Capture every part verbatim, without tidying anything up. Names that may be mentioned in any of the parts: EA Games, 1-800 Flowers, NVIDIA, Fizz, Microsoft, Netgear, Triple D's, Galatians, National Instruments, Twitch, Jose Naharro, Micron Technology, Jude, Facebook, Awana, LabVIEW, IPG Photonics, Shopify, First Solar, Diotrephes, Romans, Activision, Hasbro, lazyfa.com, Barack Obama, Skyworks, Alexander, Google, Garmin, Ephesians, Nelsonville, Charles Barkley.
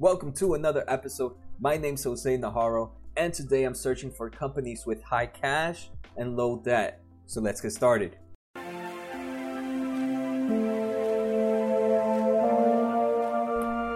Welcome to another episode. My name's Jose Naharro, and today I'm searching for companies with high cash and low debt. So let's get started.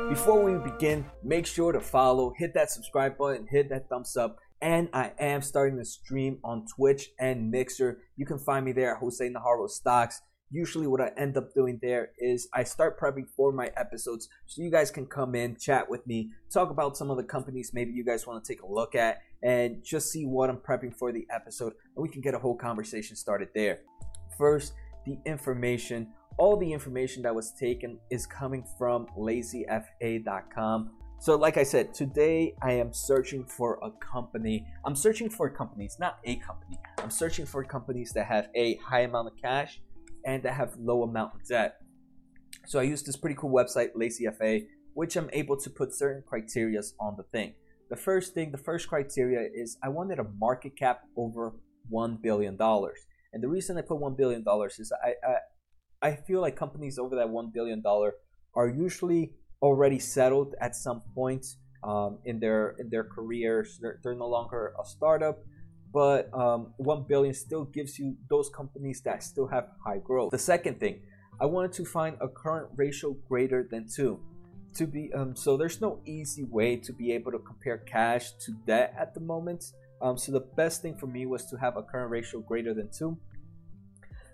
Before we begin, make sure to follow, hit that subscribe button, hit that thumbs up, and I am starting to stream on Twitch and Mixer. You can find me there at Jose Naharro Stocks. Usually what I end up doing there is I start prepping for my episodes so you guys can come in, chat with me, talk about some of the companies maybe you guys want to take a look at, and just see what I'm prepping for the episode, and we can get a whole conversation started there. First, the information. All the information that was taken is coming from lazy f a dot com. So like I said, today I am searching for a company. I'm searching for companies, not a company. I'm searching for companies that have a high amount of cash and that have low amount of debt. So I use this pretty cool website, LazyFA, which I'm able to put certain criteria on the thing. The first thing, the first criteria is I wanted a market cap over one billion dollars. And the reason I put one billion dollars is I, I, I feel like companies over that one billion dollars are usually already settled at some point um, in their in their careers. They're, they're no longer a startup. But um, one billion dollars still gives you those companies that still have high growth. The second thing, I wanted to find a current ratio greater than two. To be um, so there's no easy way to be able to compare cash to debt at the moment. Um, so the best thing for me was to have a current ratio greater than two.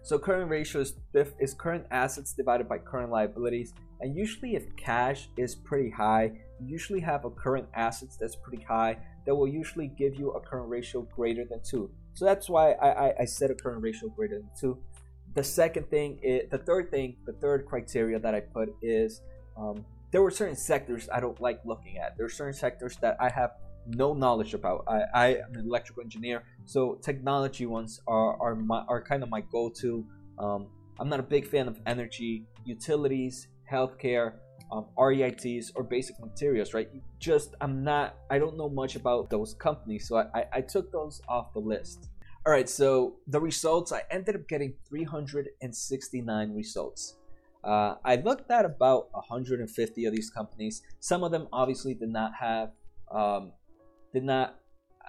So current ratio is, is current assets divided by current liabilities. And usually if cash is pretty high, you usually have a current assets that's pretty high. That will usually give you a current ratio greater than two. So that's why I, I, I set a current ratio greater than two. The second thing, is, the third thing, the third criteria that I put is um, there were certain sectors I don't like looking at. There are certain sectors that I have no knowledge about. I, I am an electrical engineer, so technology ones are are, my, are kind of my go-to. Um, I'm not a big fan of energy, utilities, healthcare, Um, R E I Ts or basic materials, right? Just I'm not, I don't know much about those companies, so I, I, I took those off the list. All right, so the results, I ended up getting three hundred sixty-nine results. Uh, I looked at about one hundred fifty of these companies. Some of them obviously did not have, um, did not,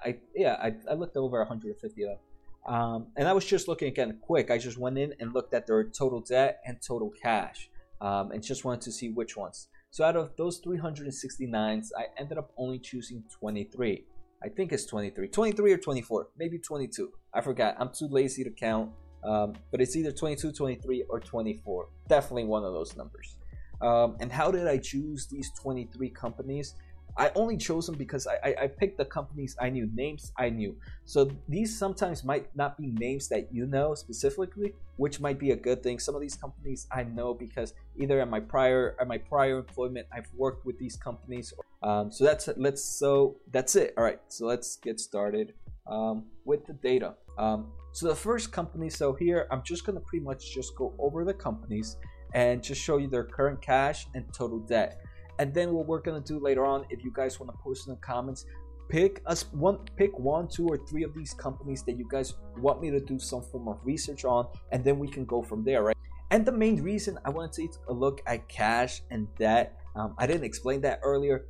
I yeah, I, I looked over one hundred fifty of them. Um, and I was just looking again quick. I just went in and looked at their total debt and total cash. Um, and just wanted to see which ones. So out of those three hundred sixty-nines, I ended up only choosing twenty-three. I think it's twenty-three. twenty-three or twenty-four. Maybe twenty-two. I forgot. I'm too lazy to count. Um, but it's either twenty-two, twenty-three, or twenty-four. Definitely one of those numbers. Um, and how did I choose these twenty-three companies? I only chose them because I, I, I picked the companies I knew. Names I knew. So these sometimes might not be names that you know specifically, which might be a good thing. Some of these companies I know because either at my prior at my prior employment I've worked with these companies. Um, so that's let's so that's it. All right, so let's get started um, with the data. Um, so the first company. So here I'm just gonna pretty much just go over the companies and just show you their current cash and total debt. And then what we're gonna do later on, if you guys want to post in the comments, pick us one, pick one, two, or three of these companies that you guys want me to do some form of research on, and then we can go from there, right? And the main reason I wanted to take a look at cash and debt, um, I didn't explain that earlier,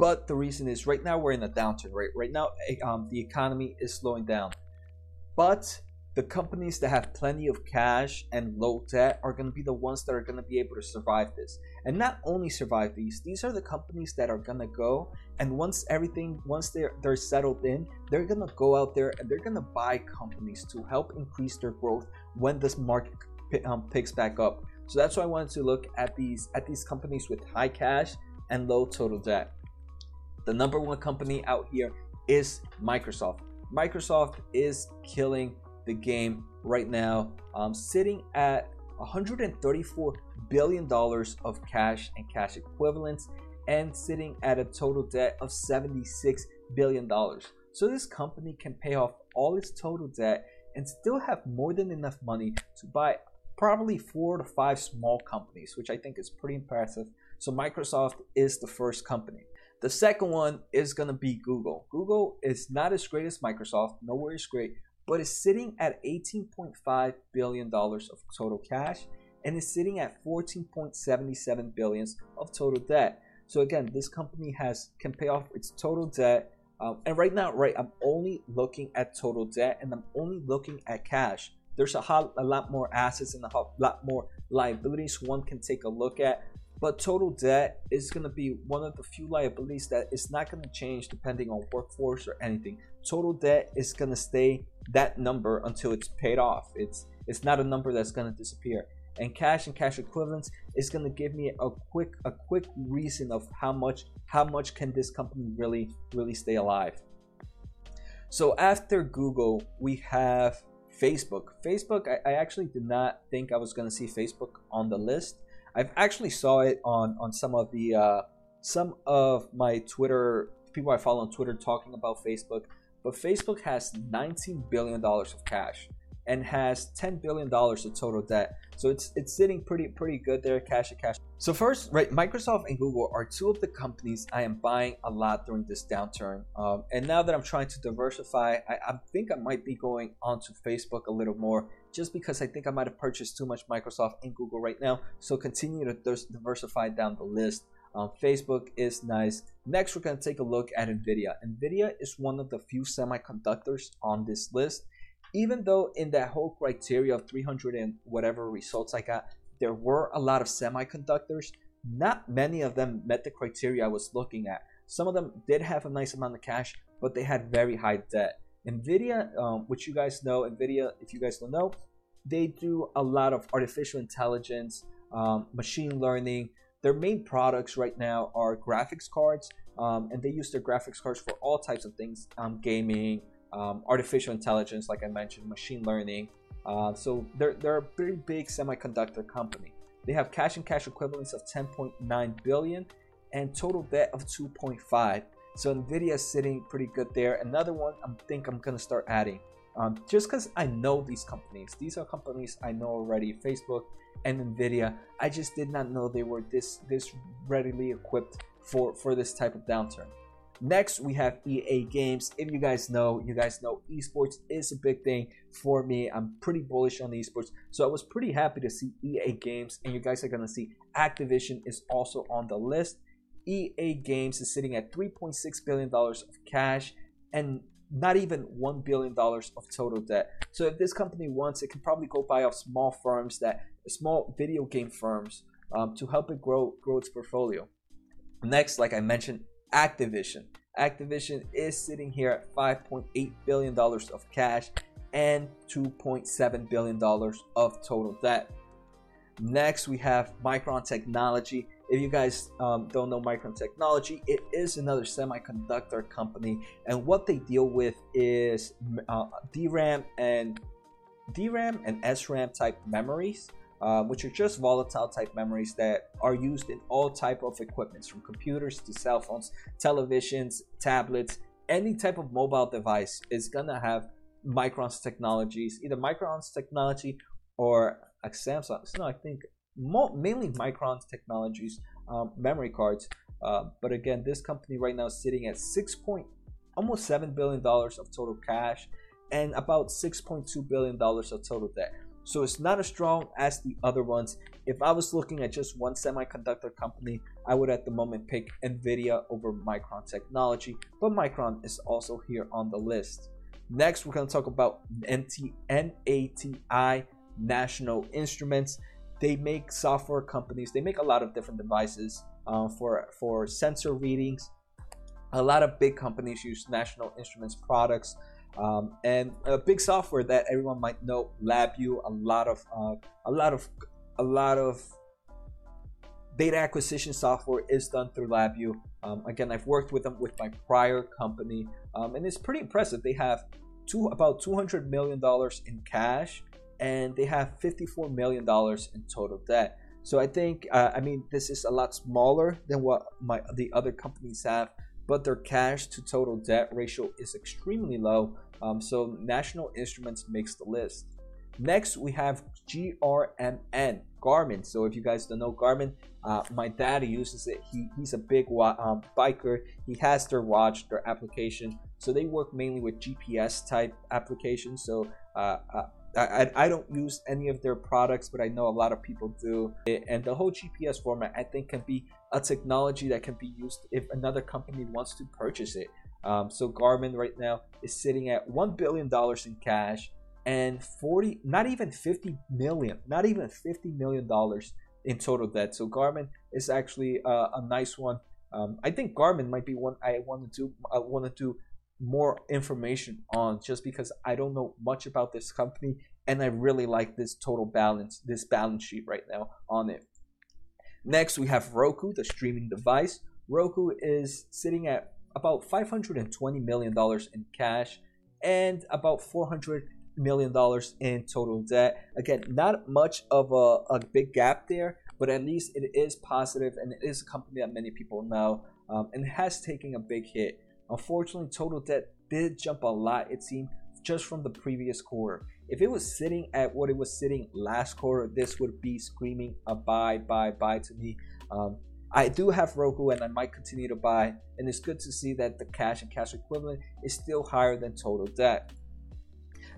but the reason is right now we're in a downturn, right? Right now, um, the economy is slowing down, but the companies that have plenty of cash and low debt are going to be the ones that are going to be able to survive this. And not only survive these, these are the companies that are going to go. And once everything, once they're, they're settled in, they're going to go out there and they're going to buy companies to help increase their growth when this market um, picks back up. So that's why I wanted to look at these, at these companies with high cash and low total debt. The number one company out here is Microsoft. Microsoft is killing the game right now, um, sitting at one hundred thirty-four billion dollars of cash and cash equivalents and sitting at a total debt of seventy-six billion dollars. So this company can pay off all its total debt and still have more than enough money to buy probably four to five small companies, which I think is pretty impressive. So Microsoft is the first company. The second one is going to be Google. Google is not as great as Microsoft, nowhere is great, but it's sitting at eighteen point five billion dollars of total cash and it's sitting at fourteen point seven seven billion dollars of total debt. So again, this company has can pay off its total debt. Um, and right now, right, I'm only looking at total debt, and I'm only looking at cash. There's a, hot, a lot more assets and a hot, lot more liabilities one can take a look at. But total debt is going to be one of the few liabilities that is not going to change depending on workforce or anything. Total debt is going to stay that number until it's paid off. It's it's not a number that's going to disappear. And cash and cash equivalents is going to give me a quick a quick reason of how much how much can this company really really stay alive. So after Google, we have Facebook. Facebook, I, I actually did not think I was going to see Facebook on the list. I've actually saw it on on some of the uh, some of my Twitter people I follow on Twitter talking about Facebook. But Facebook has nineteen billion dollars of cash and has ten billion dollars of total debt. So it's it's sitting pretty pretty good there, cash and cash. So first, right, Microsoft and Google are two of the companies I am buying a lot during this downturn. Um, and now that I'm trying to diversify, I, I think I might be going onto Facebook a little more, just because I think I might have purchased too much Microsoft and Google right now. So continue to diversify down the list. Um, Facebook is nice. Next, we're going to take a look at NVIDIA. NVIDIA is one of the few semiconductors on this list. Even though in that whole criteria of three hundred and whatever results I got, there were a lot of semiconductors. Not many of them met the criteria I was looking at. Some of them did have a nice amount of cash, but they had very high debt. NVIDIA, um, which you guys know, NVIDIA, if you guys don't know, they do a lot of artificial intelligence, um, machine learning. Their main products right now are graphics cards, um, and they use their graphics cards for all types of things, um, gaming, um, artificial intelligence, like I mentioned, machine learning. Uh, so they're, they're a pretty big semiconductor company. They have cash and cash equivalents of ten point nine billion dollars and total debt of two point five billion dollars. So NVIDIA is sitting pretty good there. Another one I think I'm going to start adding, um, just because I know these companies. These are companies I know already, Facebook and NVIDIA. I just did not know they were this, this readily equipped for, for this type of downturn. Next, we have E A Games. If you guys know, you guys know esports is a big thing for me. I'm pretty bullish on the esports. So I was pretty happy to see E A Games, and you guys are going to see Activision is also on the list. E A Games is sitting at three point six billion dollars of cash and not even one billion dollars of total debt. So if this company wants, it can probably go buy off small firms, that small video game firms, um, to help it grow, grow its portfolio. Next, like I mentioned, Activision. Activision is sitting here at five point eight billion dollars of cash and two point seven billion dollars of total debt. Next, we have Micron Technology. If you guys um, don't know Micron Technology, it is another semiconductor company, and what they deal with is uh, D RAM and D RAM and S RAM type memories, uh, which are just volatile type memories that are used in all type of equipment, from computers to cell phones, televisions, tablets, any type of mobile device is gonna have Micron's technologies, either Micron's technology or like Samsung. So no, I think. Mainly Micron Technologies um, memory cards, uh, but again, this company right now is sitting at six point almost seven billion dollars of total cash and about six point two billion dollars of total debt. So it's not as strong as the other ones. If I was looking at just one semiconductor company, I would at the moment pick NVIDIA over Micron Technology, but Micron is also here on the list. Next, we're going to talk about N A T I, National Instruments. They make software companies. They make a lot of different devices uh, for, for sensor readings. A lot of big companies use National Instruments products. Um, and a big software that everyone might know, LabVIEW. A lot of uh, a lot of a lot of data acquisition software is done through LabVIEW. Um, again, I've worked with them with my prior company, um, and it's pretty impressive. They have two about two hundred million dollars in cash, and they have fifty-four million dollars in total debt. So I think, uh, I mean, this is a lot smaller than what my the other companies have, but their cash to total debt ratio is extremely low. Um, so National Instruments makes the list. Next, we have G R M N, Garmin. So if you guys don't know Garmin, uh, my dad uses it. He, he's a big wa- um, biker. He has their watch, their application. So they work mainly with G P S type applications. So uh, uh, I, I don't use any of their products, but I know a lot of people do. And the whole G P S format, I think, can be a technology that can be used if another company wants to purchase it. Um, so Garmin right now is sitting at one billion dollars in cash and forty, not even fifty million, not even fifty million dollars in total debt. So Garmin is actually a, a nice one. Um, I think Garmin might be one I want to do, I want to do more information on, just because I don't know much about this company and I really like this total balance, this balance sheet right now on it. Next, we have Roku, the streaming device. Roku is sitting at about five hundred twenty million dollars in cash and about four hundred million dollars in total debt. Again, not much of a, a big gap there, but at least it is positive and it is a company that many people know, um, and has taken a big hit. Unfortunately, total debt did jump a lot, it seemed, just from the previous quarter. If it was sitting at what it was sitting last quarter, this would be screaming a buy, buy, buy to me. Um, I do have Roku and I might continue to buy, and it's good to see that the cash and cash equivalent is still higher than total debt.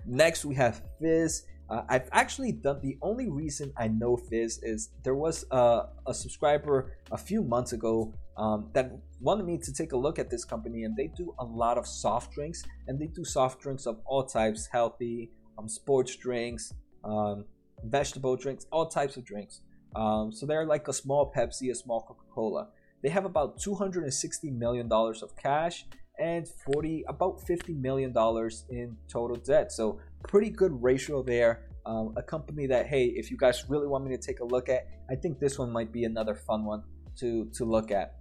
Next, we have Fizz. Uh, I've actually done, the only reason I know Fizz is there was a, a subscriber a few months ago um, that wanted me to take a look at this company, and they do a lot of soft drinks, and they do soft drinks of all types, healthy, um, sports drinks, um, vegetable drinks, all types of drinks. Um, so they're like a small Pepsi, a small Coca-Cola. They have about two hundred sixty million dollars of cash and forty, about fifty million dollars in total debt. So pretty good ratio there. Um, a company that, hey, if you guys really want me to take a look at, I think this one might be another fun one to, to look at.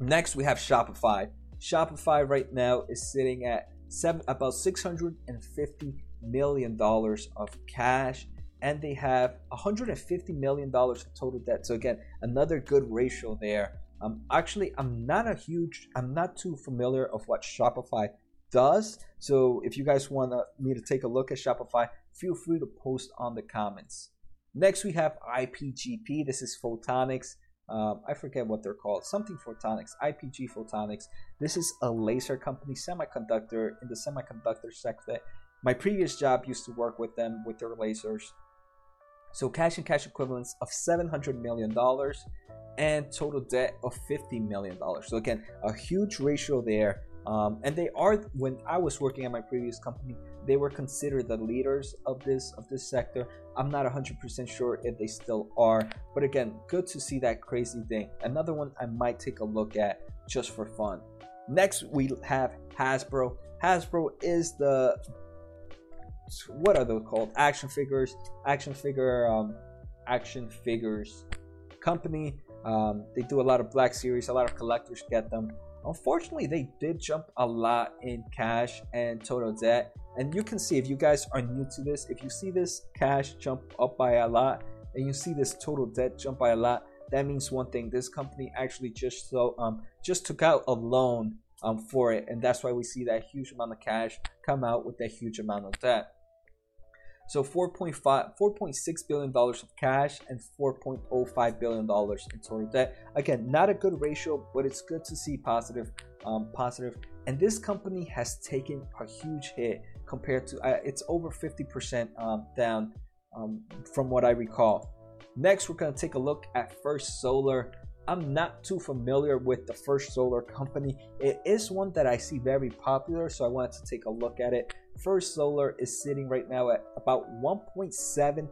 Next, we have Shopify. Shopify right now is sitting at seven, about six hundred fifty million dollars of cash, and they have one hundred fifty million dollars of total debt. So again, another good ratio there. Um, actually, I'm not a huge, I'm not too familiar of what Shopify does. So if you guys want me to take a look at Shopify, feel free to post on the comments. Next, we have I P G P. This is Photonics. Um, I forget what they're called. Something Photonics, I P G Photonics. This is a laser company, semiconductor, in the semiconductor sector. My previous job used to work with them with their lasers. So cash and cash equivalents of seven hundred million dollars and total debt of fifty million dollars. So again, a huge ratio there. Um, and they are, when I was working at my previous company, they were considered the leaders of this of this sector. I'm not one hundred percent sure if they still are. But again, good to see that crazy thing. Another one I might take a look at just for fun. Next, we have Hasbro. Hasbro is the... what are they called? Action figures, action figure, um, action figures company. Um, they do a lot of Black Series. A lot of collectors get them. Unfortunately, they did jump a lot in cash and total debt. And you can see, if you guys are new to this, if you see this cash jump up by a lot and you see this total debt jump by a lot, that means one thing: this company actually just so um just took out a loan um for it, and that's why we see that huge amount of cash come out with that huge amount of debt. So four point five, four point six billion dollars of cash and four point oh five billion dollars in total debt. Again, not a good ratio, but it's good to see positive, um, positive. And this company has taken a huge hit compared to uh, it's over fifty percent um, down um, from what I recall. Next, we're going to take a look at First Solar. I'm not too familiar with the First Solar company. It is one that I see very popular, so I wanted to take a look at it. First Solar is sitting right now at about one point seven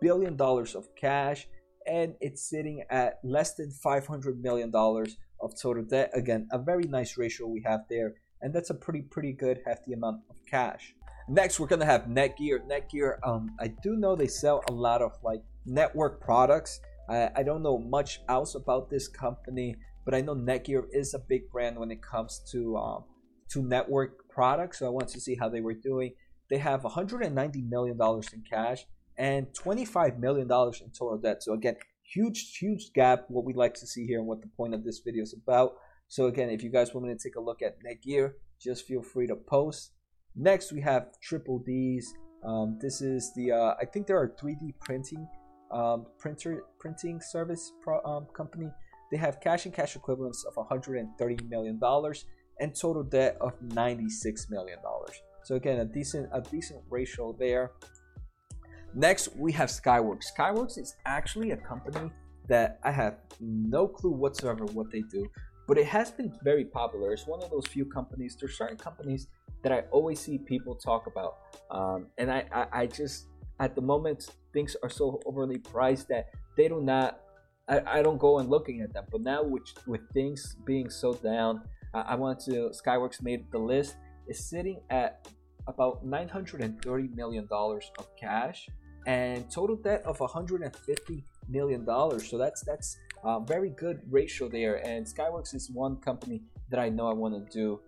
billion dollars of cash, and it's sitting at less than five hundred million dollars of total debt. Again, a very nice ratio we have there, and that's a pretty, pretty good hefty amount of cash. Next, we're going to have Netgear. Netgear, um, I do know they sell a lot of like network products. I, I don't know much else about this company, but I know Netgear is a big brand when it comes to um, to network products, so I wanted to see how they were doing. They have one hundred ninety million dollars in cash and twenty-five million dollars in total debt. So again, huge, huge gap, what we like to see here and what the point of this video is about. So again, if you guys want me to take a look at Netgear, just feel free to post. Next, we have Triple D's. Um, this is the, uh, I think there are three D printing, um, printer printing service pro, um, company. They have cash and cash equivalents of one hundred thirty million dollars and total debt of ninety-six million dollars. So again, a decent a decent ratio there. Next, we have Skyworks. Skyworks is actually a company that I have no clue whatsoever what they do, but it has been very popular. It's one of those few companies, there's certain companies that I always see people talk about. Um, and I, I, I just, at the moment, things are so overly priced that they do not, I, I don't go and looking at them. But now with, with things being so down, I, I wanted to, Skyworks made the list, is sitting at about nine hundred thirty million dollars of cash and total debt of one hundred fifty million dollars. So that's that's a very good ratio there, and Skyworks is one company that I know I want to do.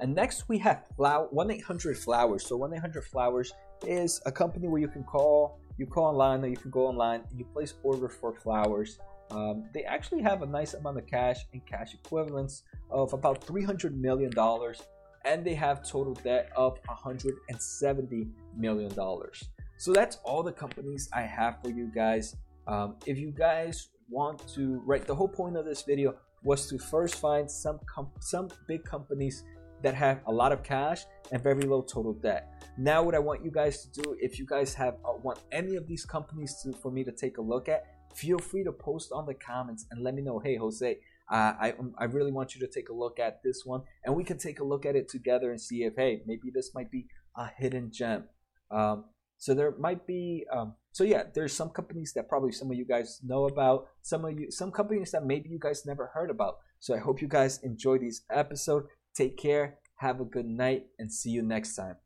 And next we have one eight hundred Flowers. So one eight hundred Flowers is a company where you can call, you call online, or you can go online and you place order for flowers. Um, they actually have a nice amount of cash and cash equivalents of about three hundred million dollars, and they have total debt of one hundred seventy million dollars. So that's all the companies I have for you guys. Um, if you guys want to, right, the whole point of this video was to first find some some big companies that have a lot of cash and very low total debt. Now what I want you guys to do, if you guys have uh, want any of these companies to, for me to take a look at, feel free to post on the comments and let me know, hey Jose, uh, I, I really want you to take a look at this one, and we can take a look at it together and see if, hey, maybe this might be a hidden gem. Um, so there might be, um, so yeah, there's some companies that probably some of you guys know about, some of you, some companies that maybe you guys never heard about. So I hope you guys enjoy this episode. Take care, have a good night, and see you next time.